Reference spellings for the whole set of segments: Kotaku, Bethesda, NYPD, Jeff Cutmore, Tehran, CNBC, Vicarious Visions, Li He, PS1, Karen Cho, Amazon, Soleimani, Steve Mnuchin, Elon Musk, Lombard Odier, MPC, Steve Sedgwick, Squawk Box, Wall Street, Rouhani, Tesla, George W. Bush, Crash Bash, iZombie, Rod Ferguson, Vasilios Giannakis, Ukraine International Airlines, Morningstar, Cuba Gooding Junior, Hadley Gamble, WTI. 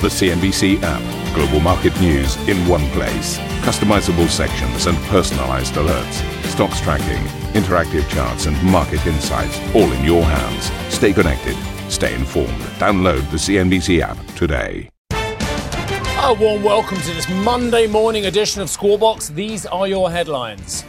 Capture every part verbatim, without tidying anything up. The C N B C app. Global market news in one place. Customizable sections and personalized alerts. Stocks tracking, interactive charts and market insights all in your hands. Stay connected. Stay informed. Download the C N B C app today. A warm welcome to this Monday morning edition of Squawk Box. These are your headlines.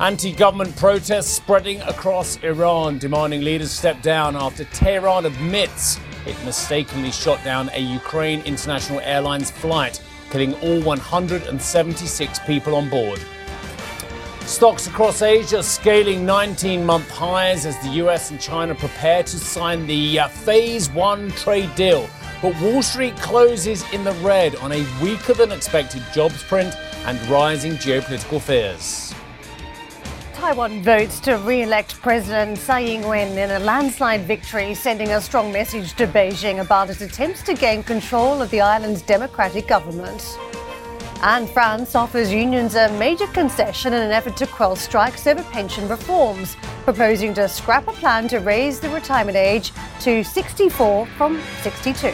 Anti-government protests spreading across Iran, demanding leaders step down after Tehran admits it mistakenly shot down a Ukraine International Airlines flight, killing all one hundred seventy-six people on board. Stocks across Asia scaling nineteen-month highs as the U S and China prepare to sign the uh, Phase One trade deal. But Wall Street closes in the red on a weaker-than-expected jobs print and rising geopolitical fears. Taiwan votes to re-elect President Tsai Ing-wen in a landslide victory, sending a strong message to Beijing about its attempts to gain control of the island's democratic government. And France offers unions a major concession in an effort to quell strikes over pension reforms, proposing to scrap a plan to raise the retirement age to sixty-four from sixty-two.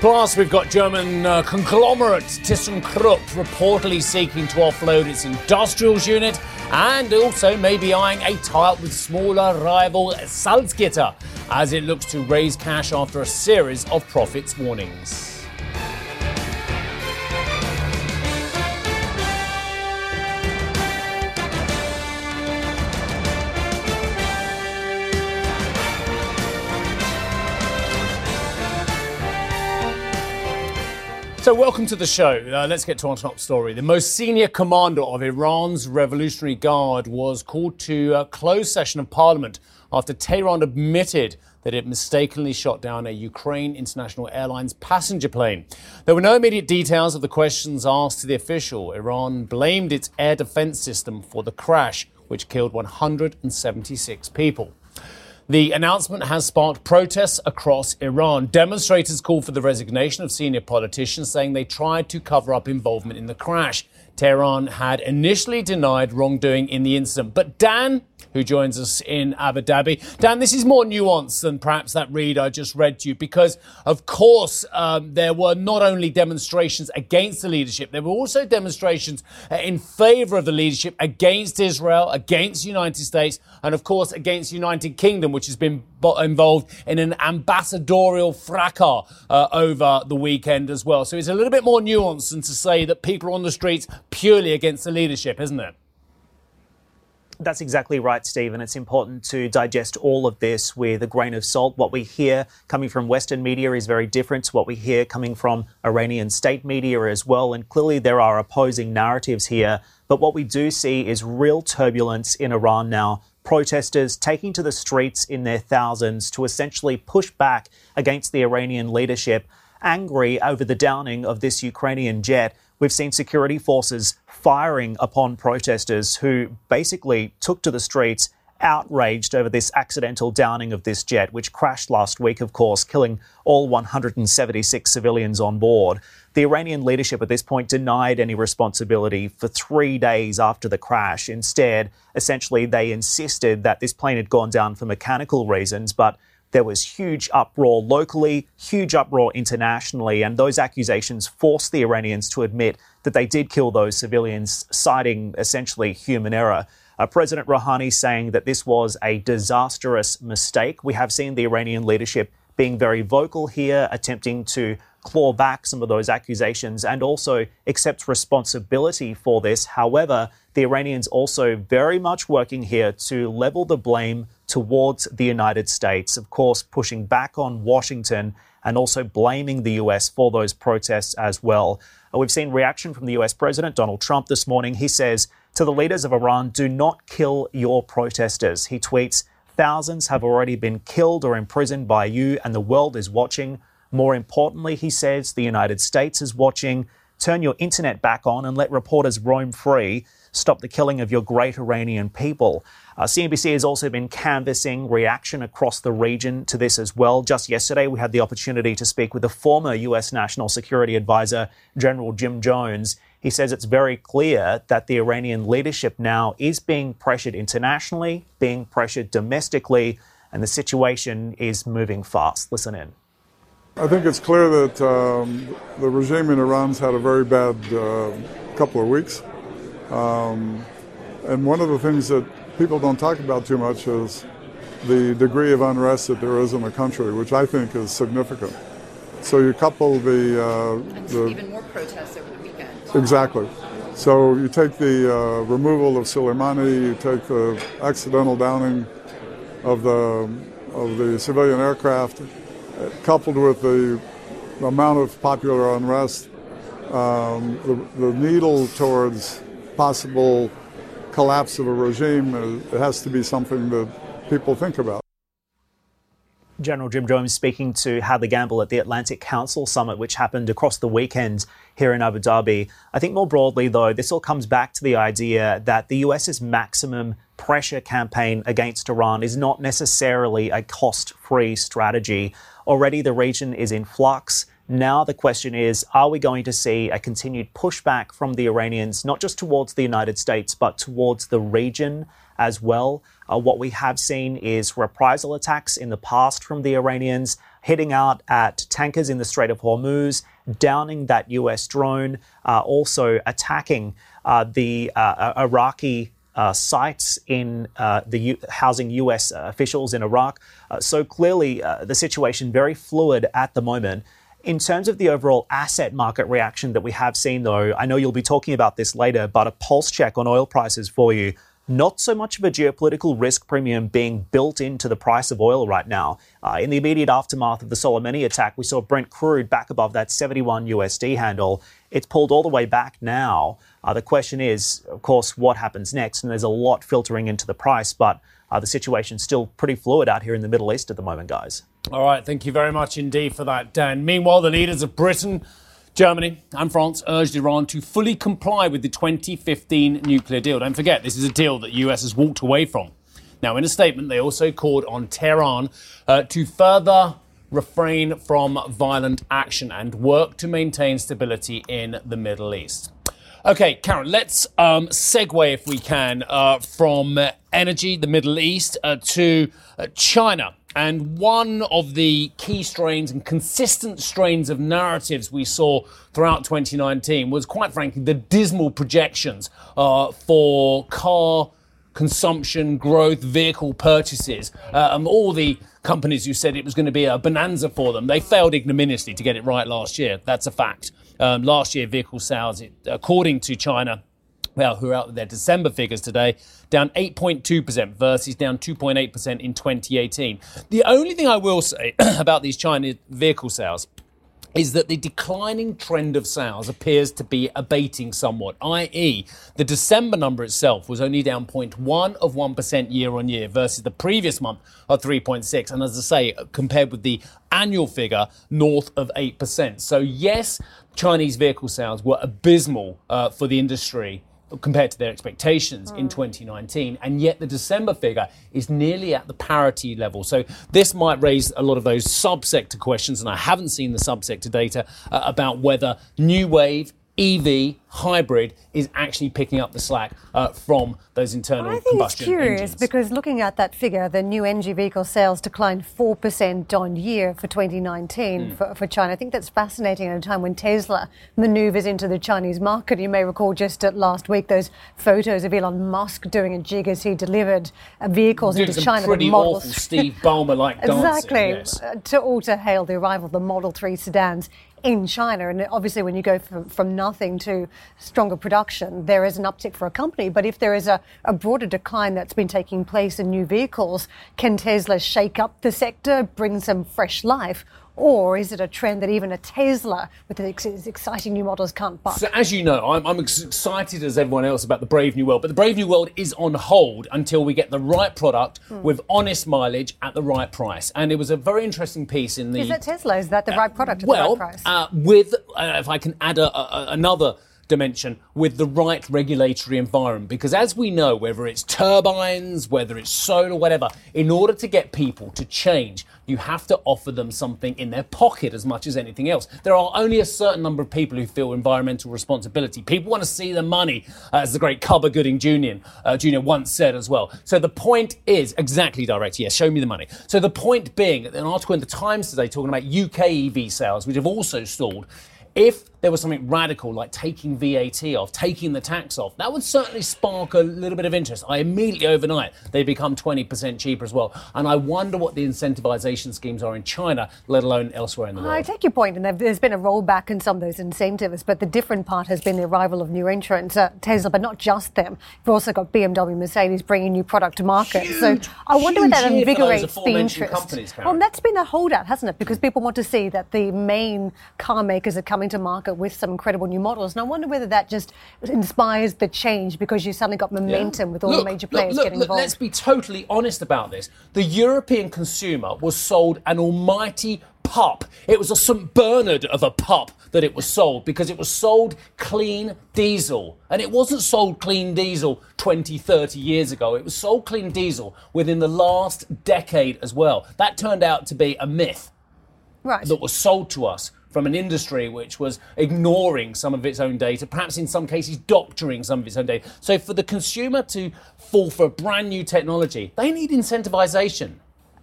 Plus, we've got German uh, conglomerate ThyssenKrupp reportedly seeking to offload its industrials unit and also maybe eyeing a tie-up with smaller rival Salzgitter as it looks to raise cash after a series of profits warnings. So welcome to the show. Uh, let's get to our top story. The most senior commander of Iran's Revolutionary Guard was called to a closed session of parliament after Tehran admitted that it mistakenly shot down a Ukraine International Airlines passenger plane. There were no immediate details of the questions asked to the official. Iran blamed its air defense system for the crash, which killed one hundred seventy-six people. The announcement has sparked protests across Iran. Demonstrators called for the resignation of senior politicians, saying they tried to cover up involvement in the crash. Tehran had initially denied wrongdoing in the incident. But Dan, who joins us in Abu Dhabi, Dan, this is more nuanced than perhaps that read I just read to you, because, of course, um, there were not only demonstrations against the leadership, there were also demonstrations in favour of the leadership against Israel, against the United States, and, of course, against the United Kingdom, which has been involved in an ambassadorial fracas uh, over the weekend as well. So it's a little bit more nuanced than to say that people are on the streets purely against the leadership, isn't it? That's exactly right, Steve, and it's important to digest all of this with a grain of salt. What we hear coming from Western media is very different to what we hear coming from Iranian state media as well, and clearly there are opposing narratives here. But what we do see is real turbulence in Iran now. Protesters taking to the streets in their thousands to essentially push back against the Iranian leadership, angry over the downing of this Ukrainian jet. We've seen security forces firing upon protesters who basically took to the streets outraged over this accidental downing of this jet, which crashed last week, of course, killing all one hundred seventy-six civilians on board. The Iranian leadership at this point denied any responsibility for three days after the crash. Instead, essentially, they insisted that this plane had gone down for mechanical reasons, but there was huge uproar locally, huge uproar internationally, and those accusations forced the Iranians to admit that they did kill those civilians, citing essentially human error. Uh, President Rouhani saying that this was a disastrous mistake. We have seen the Iranian leadership being very vocal here, attempting to claw back some of those accusations and also accept responsibility for this. However, the Iranians also very much working here to level the blame towards the United States, of course, pushing back on Washington and also blaming the U S for those protests as well. Uh, we've seen reaction from the U S President Donald Trump this morning. He says, to the leaders of Iran, do not kill your protesters. He tweets, thousands have already been killed or imprisoned by you and the world is watching. More importantly, he says, the United States is watching. Turn your internet back on and let reporters roam free. Stop the killing of your great Iranian people. Uh, C N B C has also been canvassing reaction across the region to this as well. Just yesterday, we had the opportunity to speak with the former U S National Security Advisor, General Jim Jones. He says it's very clear that the Iranian leadership now is being pressured internationally, being pressured domestically, and the situation is moving fast. Listen in. I think it's clear that um, the regime in Iran's had a very bad uh, couple of weeks. Um, and one of the things that people don't talk about too much is the degree of unrest that there is in the country, which I think is significant. So you couple the... Uh, the even more protests over the weekend. Exactly. So you take the uh, removal of Soleimani, you take the accidental downing of the, of the civilian aircraft, coupled with the amount of popular unrest, um, the, the needle towards possible collapse of a regime, it has to be something that people think about. General Jim Jones speaking to Hadley Gamble at the Atlantic Council summit, which happened across the weekend here in Abu Dhabi. I think more broadly, though, this all comes back to the idea that the U S's maximum pressure campaign against Iran is not necessarily a cost-free strategy. Already the region is in flux. Now the question is, are we going to see a continued pushback from the Iranians, not just towards the United States, but towards the region as well? Uh, what we have seen is reprisal attacks in the past from the Iranians, hitting out at tankers in the Strait of Hormuz, downing that U S drone, uh, also attacking uh, the uh, Iraqi uh, sites in uh, the U- housing U S officials in Iraq. Uh, so clearly uh, the situation very fluid at the moment. In terms of the overall asset market reaction that we have seen, though, I know you'll be talking about this later, but a pulse check on oil prices for you. Not so much of a geopolitical risk premium being built into the price of oil right now. Uh, in the immediate aftermath of the Soleimani attack, we saw Brent crude back above that seventy-one U S D handle. It's pulled all the way back now. Uh, the question is, of course, what happens next? And there's a lot filtering into the price, but uh, the situation's still pretty fluid out here in the Middle East at the moment, guys. All right. Thank you very much indeed for that, Dan. Meanwhile, the leaders of Britain, Germany and France urged Iran to fully comply with the twenty fifteen nuclear deal. Don't forget, this is a deal that the U S has walked away from. Now, in a statement, they also called on Tehran uh, to further refrain from violent action and work to maintain stability in the Middle East. OK, Karen, let's um, segue, if we can, uh, from energy, the Middle East, uh, to uh, China. And one of the key strains and consistent strains of narratives we saw throughout twenty nineteen was, quite frankly, the dismal projections uh, for car consumption, growth, vehicle purchases. Uh, and all the companies who said it was going to be a bonanza for them, they failed ignominiously to get it right last year. That's a fact. Um, last year, vehicle sales, according to China, well, who are out with their December figures today, down eight point two percent versus down two point eight percent in twenty eighteen. The only thing I will say about these Chinese vehicle sales is that the declining trend of sales appears to be abating somewhat, that is the December number itself was only down zero point one of one percent year on year versus the previous month of three point six. And as I say, compared with the annual figure, north of eight percent. So yes, Chinese vehicle sales were abysmal uh, for the industry compared to their expectations mm. in twenty nineteen. And yet the December figure is nearly at the parity level. So this might raise a lot of those subsector questions. And I haven't seen the subsector data uh, about whether new wave, E V, hybrid is actually picking up the slack uh, from those internal combustion engines. I think it's curious engines. Because looking at that figure, the new energy vehicle sales declined four percent on year for twenty nineteen mm. for, for China. I think that's fascinating at a time when Tesla manoeuvres into the Chinese market. You may recall just at last week those photos of Elon Musk doing a jig as he delivered vehicles doing into some China. Pretty awful Steve Ballmer-like dancing. Exactly, yes. uh, to all to hail the arrival of the Model three sedans in China. And obviously when you go from, from nothing to stronger production, there is an uptick for a company. But if there is a, a broader decline that's been taking place in new vehicles, can Tesla shake up the sector, bring some fresh life? Or is it a trend that even a Tesla with its exciting new models can't buck? So as you know, I'm, I'm as excited as everyone else about the Brave New World, but the Brave New World is on hold until we get the right product mm. with honest mileage at the right price. And it was a very interesting piece in the... Is that Tesla? Is that the uh, right product at well, the right price? Well, uh, with, uh, if I can add a, a, another dimension with the right regulatory environment. Because as we know, whether it's turbines, whether it's solar, whatever, in order to get people to change, you have to offer them something in their pocket as much as anything else. There are only a certain number of people who feel environmental responsibility. People want to see the money, as the great Cuba Gooding Junior Uh, Junior once said as well. So the point is, exactly, Director, yes, show me the money. So the point being, an article in the Times today talking about U K E V sales, which have also stalled. If there was something radical like taking V A T off, taking the tax off, that would certainly spark a little bit of interest. I immediately overnight, they become twenty percent cheaper as well. And I wonder what the incentivization schemes are in China, let alone elsewhere in the world. I take your point, and there's been a rollback in some of those incentives, but the different part has been the arrival of new entrants, uh, Tesla, but not just them. We've also got B M W, Mercedes bringing new product to market. Huge, so I wonder whether that invigorates the interest. Well, that's been a holdout, hasn't it? Because people want to see that the main car makers are coming to market with some incredible new models. And I wonder whether that just inspires the change because you suddenly got momentum yeah. with all look, the major players look, getting look, involved. Let's be totally honest about this. The European consumer was sold an almighty pup. It was a Saint Bernard of a pup that it was sold, because it was sold clean diesel. And it wasn't sold clean diesel twenty, thirty years ago. It was sold clean diesel within the last decade as well. That turned out to be a myth right. that was sold to us from an industry which was ignoring some of its own data, perhaps in some cases doctoring some of its own data. So for the consumer to fall for a brand new technology, they need incentivization.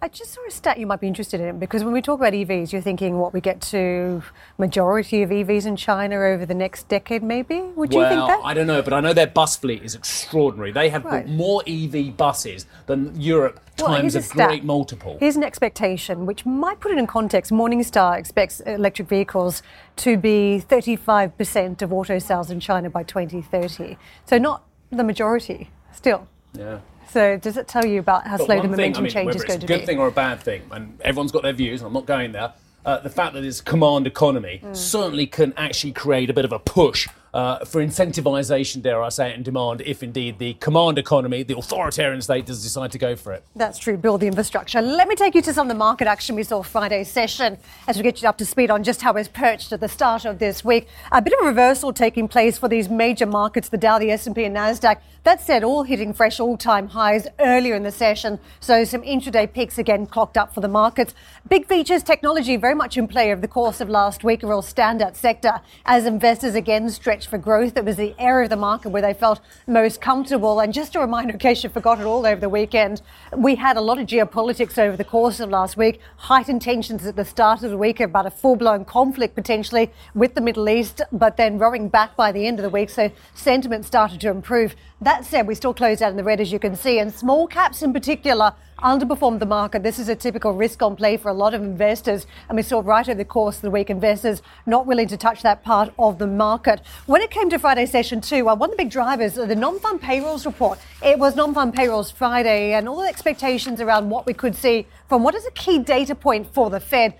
I just saw a stat you might be interested in, because when we talk about E Vs, you're thinking, what, we get to majority of E Vs in China over the next decade, maybe? Would well, you think that? I don't know, but I know their bus fleet is extraordinary. They have right. bought more E V buses than Europe well, times a, a great multiple. Here's an expectation, which might put it in context. Morningstar expects electric vehicles to be thirty-five percent of auto sales in China by twenty thirty. So not the majority, still. Yeah. So does it tell you about how but slow the momentum thing, I mean, change is going to be? Whether it's a good thing or a bad thing, and everyone's got their views, and I'm not going there, uh, the fact that it's a command economy mm. certainly can actually create a bit of a push uh, for incentivization, dare I say it, and demand, if indeed the command economy, the authoritarian state, does decide to go for it. That's true, build the infrastructure. Let me take you to some of the market action we saw Friday's session as we get you up to speed on just how it's perched at the start of this week. A bit of a reversal taking place for these major markets, the Dow, the S and P and NASDAQ. That said, all hitting fresh all-time highs earlier in the session, so some intraday peaks again clocked up for the markets. Big features, technology very much in play over the course of last week, a real standout sector as investors again stretched for growth. It was the area of the market where they felt most comfortable. And just a reminder, in case you forgot it all over the weekend, we had a lot of geopolitics over the course of last week, heightened tensions at the start of the week about a full-blown conflict potentially with the Middle East, but then rowing back by the end of the week, so sentiment started to improve. That That said, we still closed out in the red, as you can see, and small caps in particular underperformed the market. This is a typical risk on play for a lot of investors, and we saw right over the course of the week investors not willing to touch that part of the market. When it came to Friday's session too, one of the big drivers, the non-farm payrolls report, it was non-farm payrolls Friday, and all the expectations around what we could see from what is a key data point for the Fed.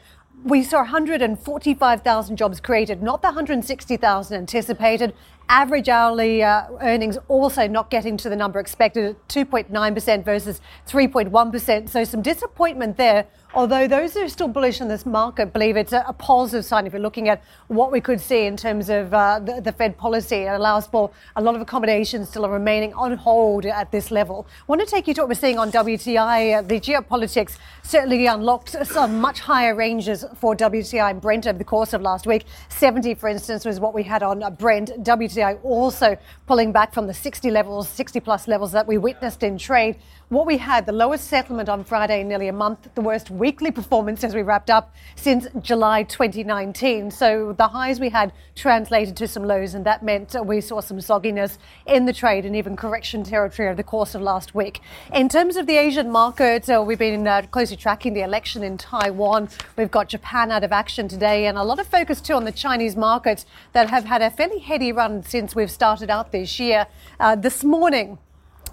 We saw one hundred forty-five thousand jobs created, not the one hundred sixty thousand anticipated. Average hourly uh, earnings also not getting to the number expected at two point nine percent versus three point one percent. So some disappointment there, although those who are still bullish on this market believe it's a, a positive sign if you're looking at what we could see in terms of uh, the, the Fed policy. It allows for a lot of accommodations still are remaining on hold at this level. I want to take you to what we're seeing on W T I. Uh, the geopolitics certainly unlocked some much higher ranges for W T I and Brent over the course of last week. seventy, for instance, was what we had on Brent. W T I also pulling back from the sixty levels, sixty plus levels that we witnessed in trade. What we had, the lowest settlement on Friday in nearly a month, the worst weekly performance as we wrapped up since July twenty nineteen. So the highs we had translated to some lows, and that meant we saw some sogginess in the trade and even correction territory over the course of last week. In terms of the Asian market, uh, we've been uh, closely tracking the election in Taiwan. We've got Japan out of action today, and a lot of focus too on the Chinese markets that have had a fairly heady run since we've started out this year. Uh, this morning,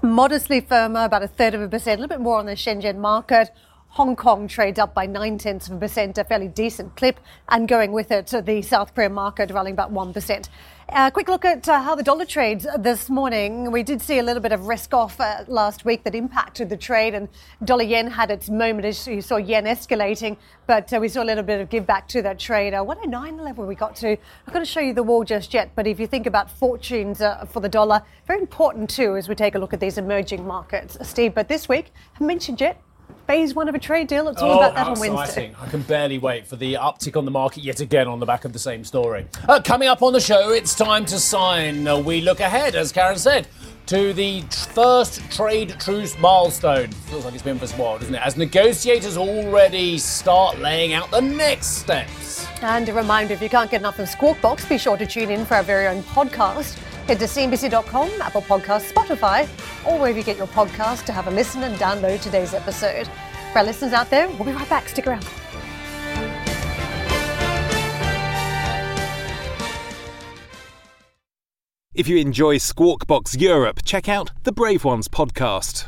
modestly firmer, about a third of a percent, a little bit more on the Shenzhen market. Hong Kong trades up by nine-tenths of a percent, a fairly decent clip, and going with it, the South Korean market rallying about one percent. A quick look at uh, how the dollar trades this morning. We did see a little bit of risk-off uh, last week that impacted the trade, and dollar-yen had its moment as you saw yen escalating, but uh, we saw a little bit of give-back to that trade. Uh, one oh nine level we got to. I'm going to show you the wall just yet, but if you think about fortunes uh, for the dollar, very important too as we take a look at these emerging markets, Steve. But this week, I haven't mentioned yet, phase one of a trade deal. It's all oh, about that on Wednesday. I can barely wait for the uptick on the market yet again on the back of the same story. Uh, coming up on the show, it's time to sign. Uh, we look ahead, as Karen said, to the first trade truce milestone. Feels like it's been for a while, doesn't it? As negotiators already start laying out the next steps. And a reminder, if you can't get enough of Squawk Box, be sure to tune in for our very own podcast. Head to C N B C dot com, Apple Podcasts, Spotify, or wherever you get your podcast to have a listen and download today's episode. For our listeners out there, we'll be right back. Stick around. If you enjoy Squawk Box Europe, check out the Brave Ones podcast.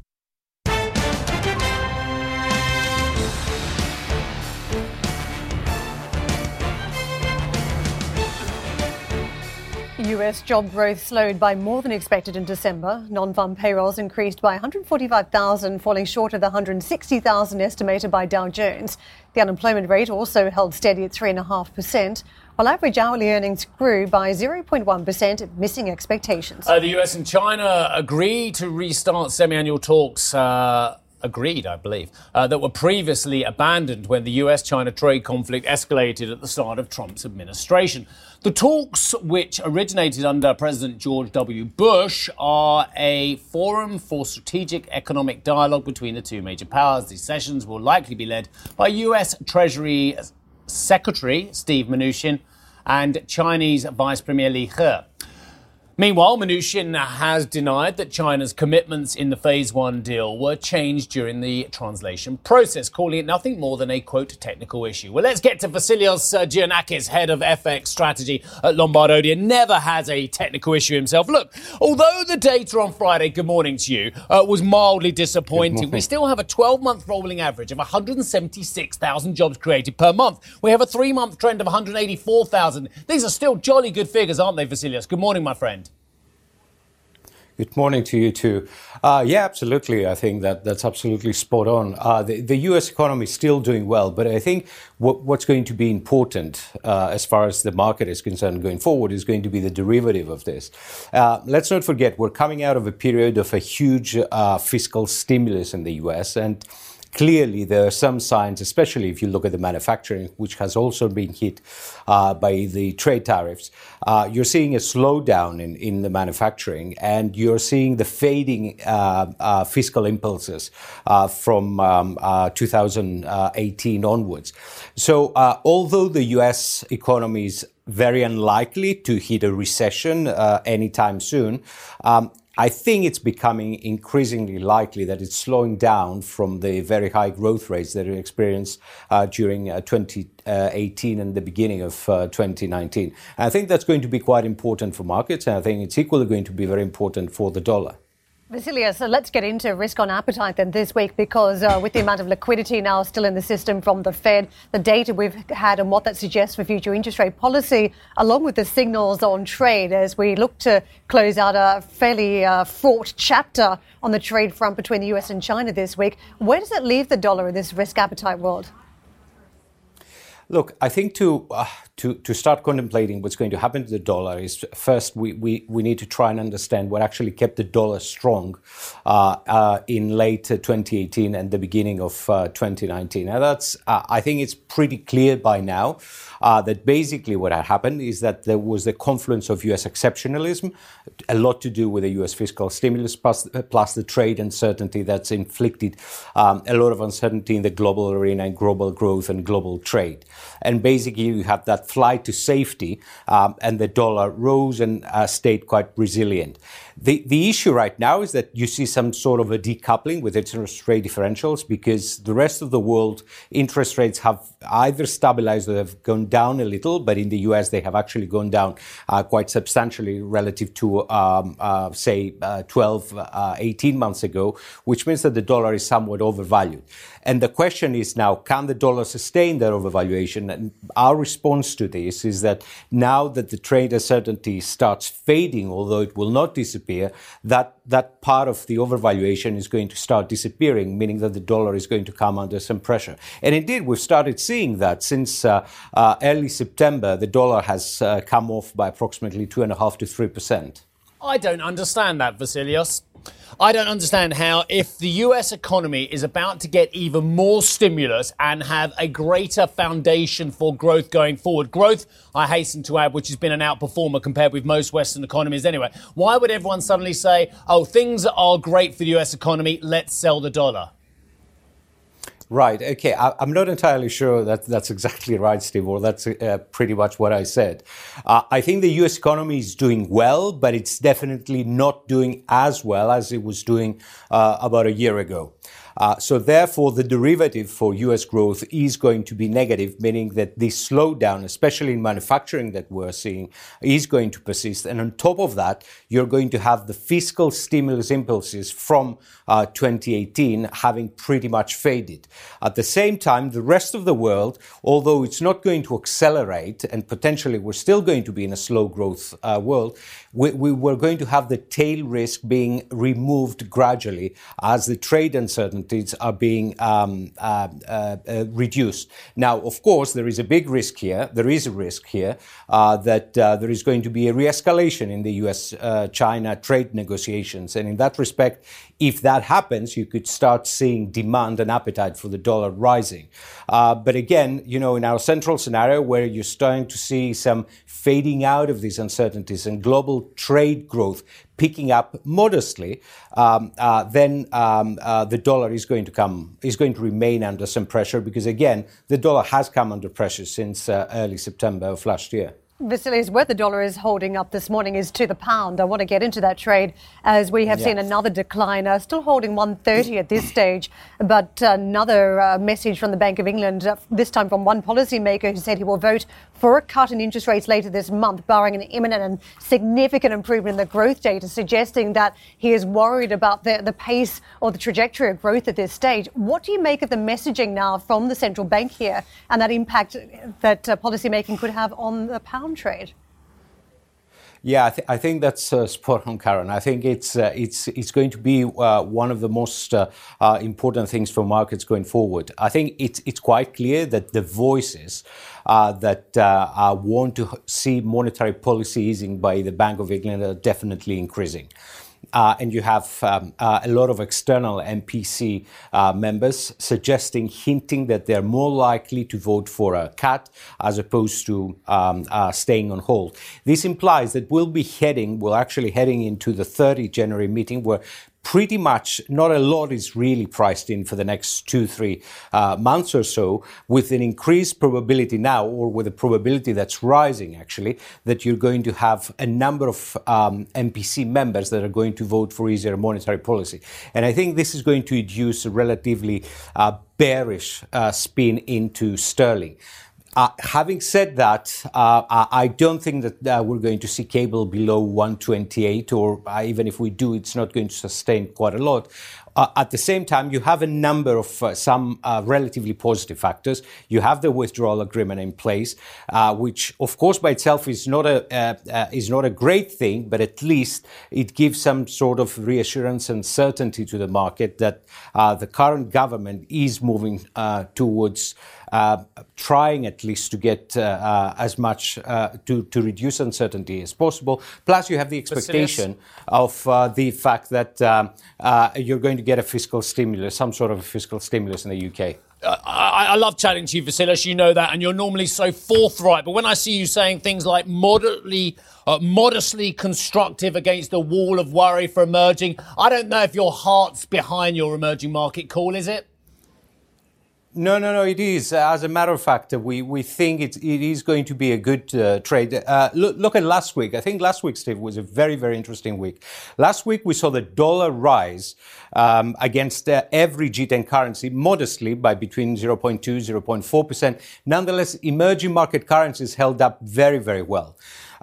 U S job growth slowed by more than expected in December. Non-farm payrolls increased by one hundred forty-five thousand, falling short of the one hundred sixty thousand estimated by Dow Jones. The unemployment rate also held steady at three point five percent, while average hourly earnings grew by zero point one percent, missing expectations. Uh, the U S and China agree to restart semi-annual talks. Uh Agreed, I believe, uh, that were previously abandoned when the U S China trade conflict escalated at the start of Trump's administration. The talks, which originated under President George W. Bush, are a forum for strategic economic dialogue between the two major powers. These sessions will likely be led by U S Treasury Secretary Steve Mnuchin and Chinese Vice Premier Li He. Meanwhile, Mnuchin has denied that China's commitments in the Phase one deal were changed during the translation process, calling it nothing more than a, quote, technical issue. Well, let's get to Vasilios Giannakis, head of F X strategy at Lombard Odier. Never has a technical issue himself. Look, although the data on Friday, good morning to you, uh, was mildly disappointing, we still have a twelve-month rolling average of one hundred seventy-six thousand jobs created per month. We have a three-month trend of one hundred eighty-four thousand. These are still jolly good figures, aren't they, Vasilios? Good morning, my friend. Good morning to you too. Uh, yeah, absolutely. I think that that's absolutely spot on. Uh, the, the U S economy is still doing well, but I think what, what's going to be important uh, as far as the market is concerned going forward is going to be the derivative of this. Uh, let's not forget, we're coming out of a period of a huge uh, fiscal stimulus in the U S, and clearly, there are some signs, especially if you look at the manufacturing, which has also been hit uh, by the trade tariffs. Uh, you're seeing a slowdown in, in the manufacturing, and you're seeing the fading uh, uh, fiscal impulses uh, from um, uh, two thousand eighteen onwards. So uh, although the U S economy is very unlikely to hit a recession uh, anytime soon, um, I think it's becoming increasingly likely that it's slowing down from the very high growth rates that we experienced uh, during uh, twenty eighteen and the beginning of uh, twenty nineteen. And I think that's going to be quite important for markets, and I think it's equally going to be very important for the dollar. Vasilios, so let's get into risk on appetite then this week, because uh, with the amount of liquidity now still in the system from the Fed, the data we've had and what that suggests for future interest rate policy, along with the signals on trade as we look to close out a fairly uh, fraught chapter on the trade front between the U S and China this week, where does it leave the dollar in this risk appetite world? Look, I think to, uh, to to start contemplating what's going to happen to the dollar is first we, we, we need to try and understand what actually kept the dollar strong uh, uh, in late twenty eighteen and the beginning of uh, twenty nineteen. Now, that's uh, I think it's pretty clear by now uh, that basically what had happened is that there was the confluence of U S exceptionalism, a lot to do with the U S fiscal stimulus, plus, plus the trade uncertainty that's inflicted um, a lot of uncertainty in the global arena and global growth and global trade. And basically, you have that flight to safety, um, and the dollar rose and uh, stayed quite resilient. The the issue right now is that you see some sort of a decoupling with interest rate differentials, because the rest of the world, interest rates have either stabilized or have gone down a little, but in the U S they have actually gone down uh, quite substantially relative to, um, uh, say, uh, twelve, eighteen months ago, which means that the dollar is somewhat overvalued. And the question is now, can the dollar sustain that overvaluation? And our response to this is that now that the trade uncertainty starts fading, although it will not disappear, that that part of the overvaluation is going to start disappearing, meaning that the dollar is going to come under some pressure. And indeed, we've started seeing that since uh, uh, early September, the dollar has uh, come off by approximately two and a half to three percent. I don't understand that, Vasilios. I don't understand how, if the U S economy is about to get even more stimulus and have a greater foundation for growth going forward, growth, I hasten to add, which has been an outperformer compared with most Western economies anyway, why would everyone suddenly say, oh, things are great for the U S economy, let's sell the dollar? Right. Okay. I, I'm not entirely sure that that's exactly right, Steve, or that's uh, pretty much what I said. Uh, I think the U S economy is doing well, but it's definitely not doing as well as it was doing uh, about a year ago. Uh, so therefore, the derivative for U S growth is going to be negative, meaning that this slowdown, especially in manufacturing that we're seeing, is going to persist. And on top of that, you're going to have the fiscal stimulus impulses from uh, twenty eighteen having pretty much faded. At the same time, the rest of the world, although it's not going to accelerate, and potentially we're still going to be in a slow growth uh, world, we, we were going to have the tail risk being removed gradually as the trade uncertainty are being um, uh, uh, uh, reduced. Now, of course, there is a big risk here. There is a risk here uh, that uh, there is going to be a re-escalation in the U S China uh, trade negotiations. And in that respect, if that happens, you could start seeing demand and appetite for the dollar rising. Uh, but again, you know, in our central scenario where you're starting to see some fading out of these uncertainties and global trade growth picking up modestly, um, uh, then um, uh, the dollar is going to come is going to remain under some pressure, because again, the dollar has come under pressure since uh, early September of last year. Vasilios, where the dollar is holding up this morning is to the pound. I want to get into that trade as we have yeah. seen another decline, uh, still holding one thirty at this stage, but another uh, message from the Bank of England, uh, this time from one policymaker who said he will vote for a cut in interest rates later this month, barring an imminent and significant improvement in the growth data, suggesting that he is worried about the, the pace or the trajectory of growth at this stage. What do you make of the messaging now from the central bank here and that impact that uh, policymaking could have on the pound trade? Yeah, I, th- I think that's uh, spot on, Karen. I think it's uh, it's it's going to be uh, one of the most uh, uh, important things for markets going forward. I think it's it's quite clear that the voices Uh, that uh, uh, want to see monetary policy easing by the Bank of England are definitely increasing. Uh, and you have um, uh, a lot of external M P C uh, members suggesting, hinting that they're more likely to vote for a cut as opposed to um, uh, staying on hold. This implies that we'll be heading, we're actually heading into the thirtieth of January meeting where pretty much not a lot is really priced in for the next two, three uh, months or so, with an increased probability now, or with a probability that's rising actually, that you're going to have a number of um, M P C members that are going to vote for easier monetary policy. And I think this is going to induce a relatively uh, bearish uh, spin into sterling. Uh, having said that, uh, I don't think that uh, we're going to see cable below one twenty-eight, or uh, even if we do, it's not going to sustain quite a lot. Uh, at the same time, you have a number of uh, some uh, relatively positive factors. You have the withdrawal agreement in place, uh, which, of course, by itself is not a uh, uh, is not a great thing, but at least it gives some sort of reassurance and certainty to the market that uh, the current government is moving uh, towards uh, trying at least to get uh, uh, as much uh, to to reduce uncertainty as possible. Plus, you have the expectation of uh, the fact that um, uh, you're going to get a fiscal stimulus, some sort of a fiscal stimulus in the U K. Uh, I, I love chatting to you, Vasilios, you know that, and you're normally so forthright. But when I see you saying things like moderately, uh, modestly constructive against the wall of worry for emerging, I don't know if your heart's behind your emerging market call, is it? No, no, no, it is. As a matter of fact, we, we think it, it is going to be a good uh, trade. Uh, look, look at last week. I think last week, Steve, was a very, very interesting week. Last week, we saw the dollar rise um, against uh, every G ten currency, modestly by between zero point two, zero point four percent. Nonetheless, emerging market currencies held up very, very well.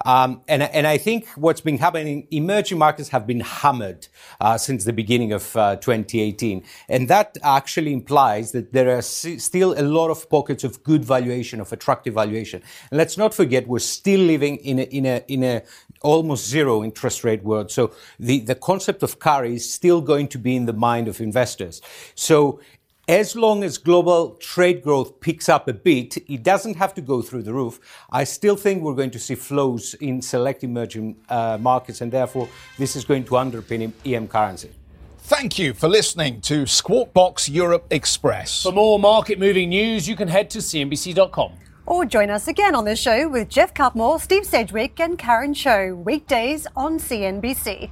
Um, and, and I think what's been happening, emerging markets have been hammered uh, since the beginning of uh, twenty eighteen. And that actually implies that there are s- still a lot of pockets of good valuation, of attractive valuation. And let's not forget, we're still living in a, in a, in a almost zero interest rate world. So the, the concept of carry is still going to be in the mind of investors. So as long as global trade growth picks up a bit, it doesn't have to go through the roof. I still think we're going to see flows in select emerging uh, markets, and therefore this is going to underpin E M currency. Thank you for listening to Squawk Box Europe Express. For more market-moving news, you can head to C N B C dot com. Or join us again on this show with Jeff Cutmore, Steve Sedgwick and Karen Cho, weekdays on C N B C.